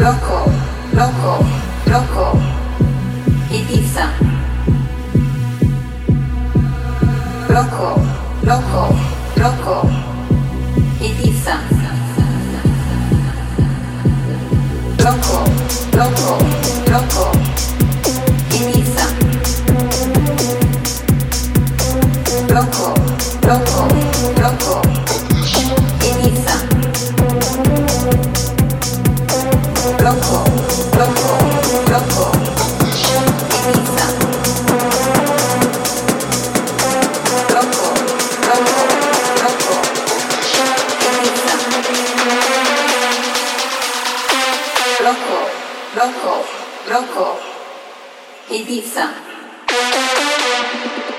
Loco, Loco, Loco, Ibiza. Loco, Loco, Loco, Ibiza. Loco, Loco, Loco, Ibiza. Loco, Loco, Loco, Ibiza. Loco, loco, loco, Ibiza. Loco, loco, loco, Ibiza. Loco, loco, loco, Ibiza.